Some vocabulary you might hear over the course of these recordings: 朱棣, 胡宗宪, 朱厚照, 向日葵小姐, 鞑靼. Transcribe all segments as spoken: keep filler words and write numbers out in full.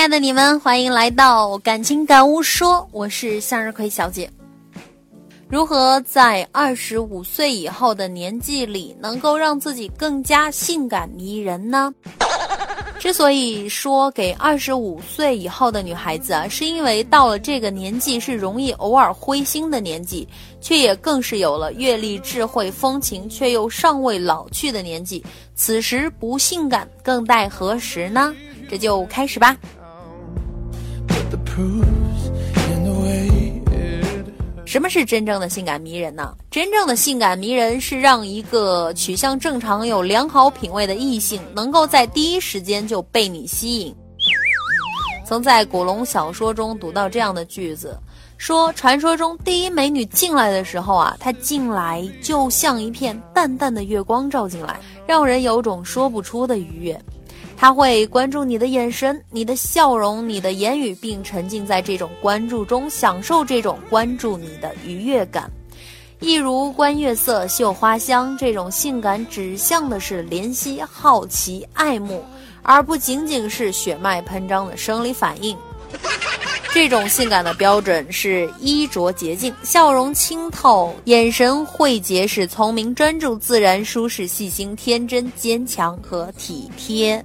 爱的你们，欢迎来到感情感悟说，我是向日葵小姐。如何在二十五岁以后的年纪里能够让自己更加性感迷人呢？之所以说给二十五岁以后的女孩子啊，是因为到了这个年纪是容易偶尔灰心的年纪，却也更是有了阅历、智慧、风情，却又尚未老去的年纪。此时不性感，更待何时呢？这就开始吧。什么是真正的性感迷人呢？真正的性感迷人是让一个取向正常、有良好品味的异性能够在第一时间就被你吸引。曾在古龙小说中读到这样的句子，说传说中第一美女进来的时候啊，她进来就像一片淡淡的月光照进来，让人有种说不出的愉悦。他会关注你的眼神、你的笑容、你的言语，并沉浸在这种关注中，享受这种关注你的愉悦感。一如观月色、嗅花香，这种性感指向的是怜惜、好奇、爱慕，而不仅仅是血脉喷张的生理反应。这种性感的标准是衣着洁净、笑容清透、眼神慧洁，是聪明、专注、自然、舒适、细心、天真、坚强和体贴。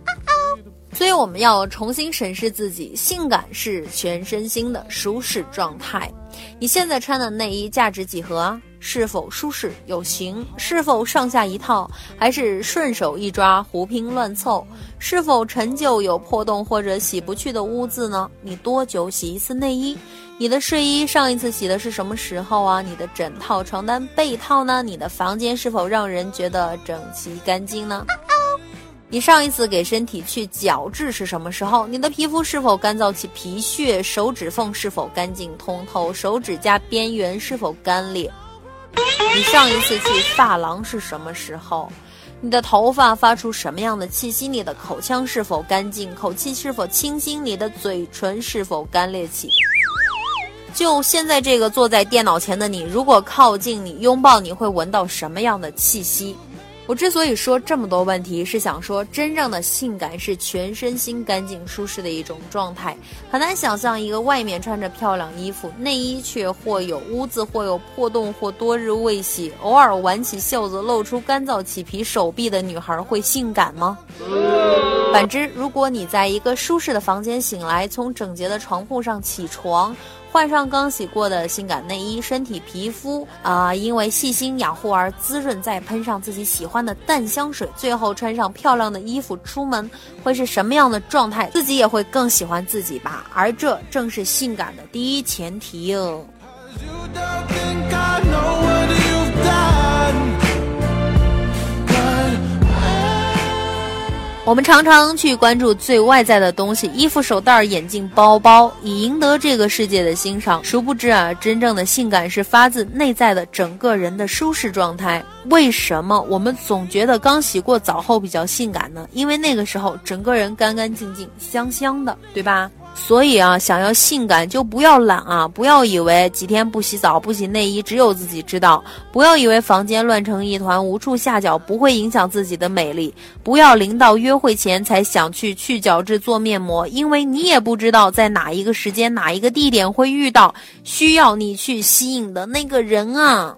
所以我们要重新审视自己，性感是全身心的舒适状态。你现在穿的内衣价值几何啊？是否舒适有型？是否上下一套？还是顺手一抓胡拼乱凑？是否陈旧有破洞或者洗不去的污渍呢？你多久洗一次内衣？你的睡衣上一次洗的是什么时候啊？你的枕套、床单、被套呢？你的房间是否让人觉得整齐干净呢？你上一次给身体去角质是什么时候？你的皮肤是否干燥起皮屑？手指缝是否干净通透？手指甲边缘是否干裂？你上一次去发廊是什么时候？你的头发发出什么样的气息？你的口腔是否干净？口气是否清新？你的嘴唇是否干裂起？就现在这个坐在电脑前的你，如果靠近你、拥抱你，会闻到什么样的气息？我之所以说这么多问题，是想说真正的性感是全身心干净舒适的一种状态。很难想象一个外面穿着漂亮衣服，内衣却或有污渍，或有破洞，或多日未洗，偶尔挽起袖子露出干燥起皮手臂的女孩会性感吗？反之，如果你在一个舒适的房间醒来，从整洁的床铺上起床，换上刚洗过的性感内衣，身体皮肤啊、呃，因为细心养护而滋润，再喷上自己喜欢的淡香水，最后穿上漂亮的衣服出门，会是什么样的状态？自己也会更喜欢自己吧。而这正是性感的第一前提哦。我们常常去关注最外在的东西，衣服、手袋、眼镜、包包，以赢得这个世界的欣赏。殊不知啊，真正的性感是发自内在的整个人的舒适状态。为什么我们总觉得刚洗过澡后比较性感呢？因为那个时候整个人干干净净、香香的，对吧？所以啊，想要性感就不要懒啊，不要以为几天不洗澡、不洗内衣只有自己知道，不要以为房间乱成一团无处下脚不会影响自己的美丽，不要临到约会前才想去去角质做面膜，因为你也不知道在哪一个时间、哪一个地点会遇到需要你去吸引的那个人啊。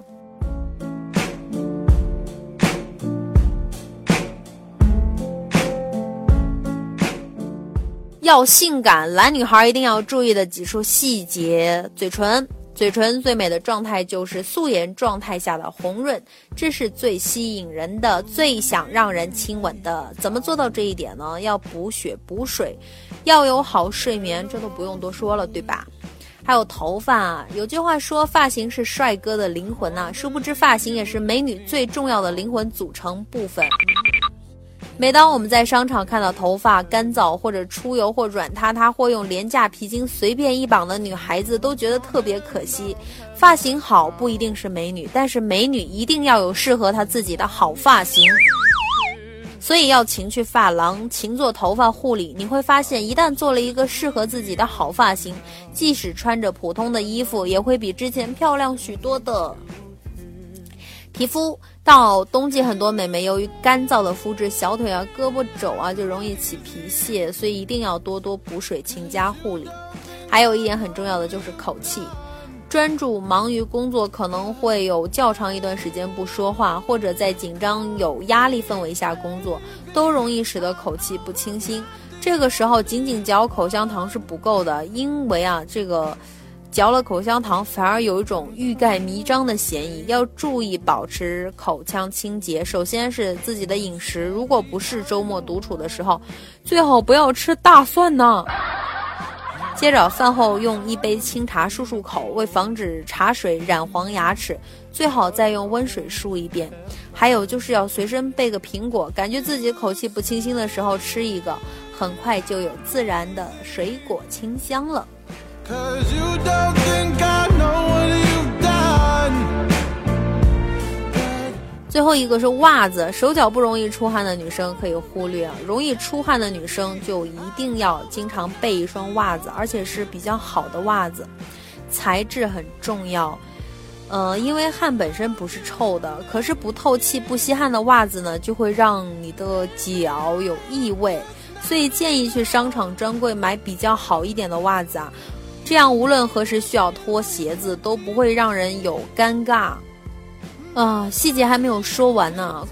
要性感，懒女孩一定要注意的几处细节：嘴唇，嘴唇最美的状态就是素颜状态下的红润，这是最吸引人的、最想让人亲吻的。怎么做到这一点呢？要补血补水，要有好睡眠，这都不用多说了，对吧？还有头发，有句话说发型是帅哥的灵魂啊，殊不知发型也是美女最重要的灵魂组成部分。每当我们在商场看到头发干燥或者出油或软塌塌或用廉价皮筋随便一绑的女孩子，都觉得特别可惜。发型好不一定是美女，但是美女一定要有适合她自己的好发型。所以要勤去发廊，勤做头发护理，你会发现一旦做了一个适合自己的好发型，即使穿着普通的衣服也会比之前漂亮许多的。皮肤到冬季，很多美眉由于干燥的肤质，小腿啊、胳膊肘啊就容易起皮屑，所以一定要多多补水，勤加护理。还有一点很重要的就是口气，专注忙于工作可能会有较长一段时间不说话，或者在紧张有压力氛围下工作，都容易使得口气不清新。这个时候仅仅嚼口香糖是不够的，因为啊这个嚼了口香糖反而有一种欲盖弥彰的嫌疑，要注意保持口腔清洁。首先是自己的饮食，如果不是周末独处的时候，最好不要吃大蒜呢。接着饭后用一杯清茶漱漱口，为防止茶水染黄牙齿，最好再用温水漱一遍。还有就是要随身备个苹果，感觉自己口气不清新的时候吃一个，很快就有自然的水果清香了。Cause you don't think I know what you've done. 最后一个是袜子，手脚不容易出汗的女生可以忽略啊，容易出汗的女生就一定要经常备一双袜子，而且是比较好的袜子，材质很重要。呃，因为汗本身不是臭的，可是不透气不吸汗的袜子呢，就会让你的脚有异味，所以建议去商场专柜买比较好一点的袜子啊。这样无论何时需要脱鞋子都不会让人有尴尬啊，细节还没有说完呢。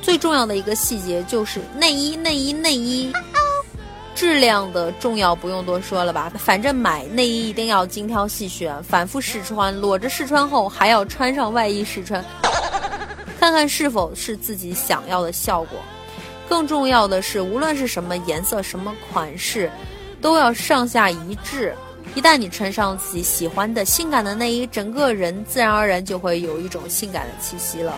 最重要的一个细节就是内衣内衣内衣质量的重要不用多说了吧，反正买内衣一定要精挑细选，反复试穿，裸着试穿后还要穿上外衣试穿，看看是否是自己想要的效果。更重要的是无论是什么颜色什么款式都要上下一致，一旦你穿上自己喜欢的性感的内衣，整个人自然而然就会有一种性感的气息了。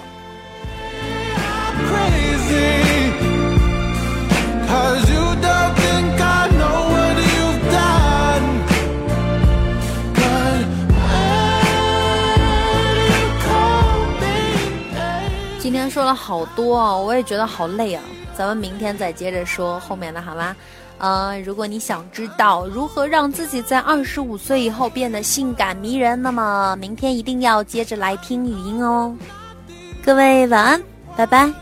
今天说了好多哦，我也觉得好累啊，咱们明天再接着说后面的好吗？呃，如果你想知道如何让自己在二十五岁以后变得性感迷人，那么明天一定要接着来听语音哦。各位晚安，拜拜。